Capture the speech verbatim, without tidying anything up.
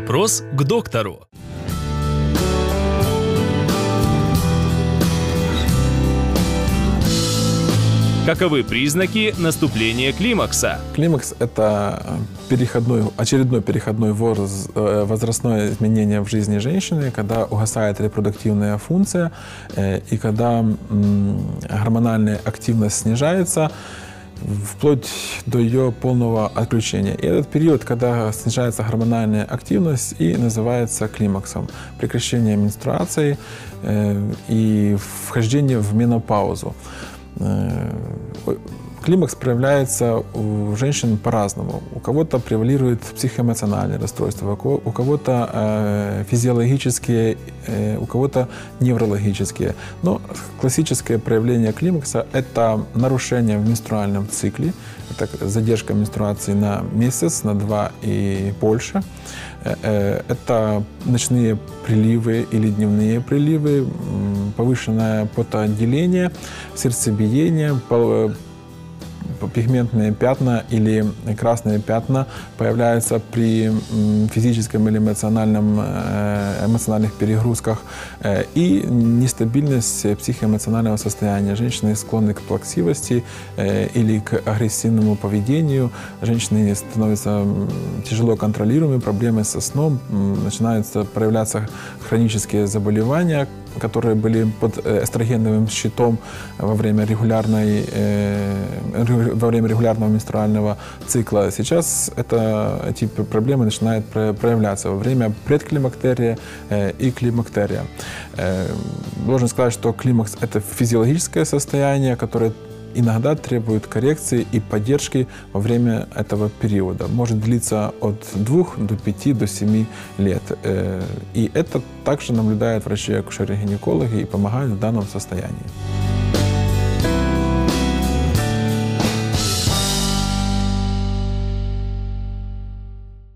Вопрос к доктору. Каковы признаки наступления климакса? Климакс – это переходной, очередной переходной возрастное изменение в жизни женщины, когда угасает репродуктивная функция и когда гормональная активность снижается вплоть до ее полного отключения. И этот период, когда снижается гормональная активность, и называется климаксом. Прекращение менструации и вхождение в менопаузу. Климакс проявляется у женщин по-разному. У кого-то превалирует психоэмоциональное расстройство, у кого-то физиологические, у кого-то неврологические. Но классическое проявление климакса – это нарушение в менструальном цикле, это задержка менструации на месяц, на два и больше. Это ночные приливы или дневные приливы, повышенное потоотделение, сердцебиение, пигментные пятна или красные пятна появляются при физическом или эмоциональном, эмоциональных перегрузках, и нестабильность психоэмоционального состояния. Женщины склонны к плаксивости или к агрессивному поведению. Женщины становятся тяжело контролируемыми, проблемы со сном, начинают проявляться хронические заболевания, которые были под эстрогеновым щитом во время, регулярной, э, во время регулярного менструального цикла. Сейчас это, эти проблемы начинают проявляться во время предклимактерия э, и климактерия. Э, должен сказать, что климакс – это физиологическое состояние, которое иногда требует коррекции и поддержки во время этого периода. Может длиться от двух до пяти, до семи лет. И это также наблюдают врачи-акушеры-гинекологи и помогают в данном состоянии.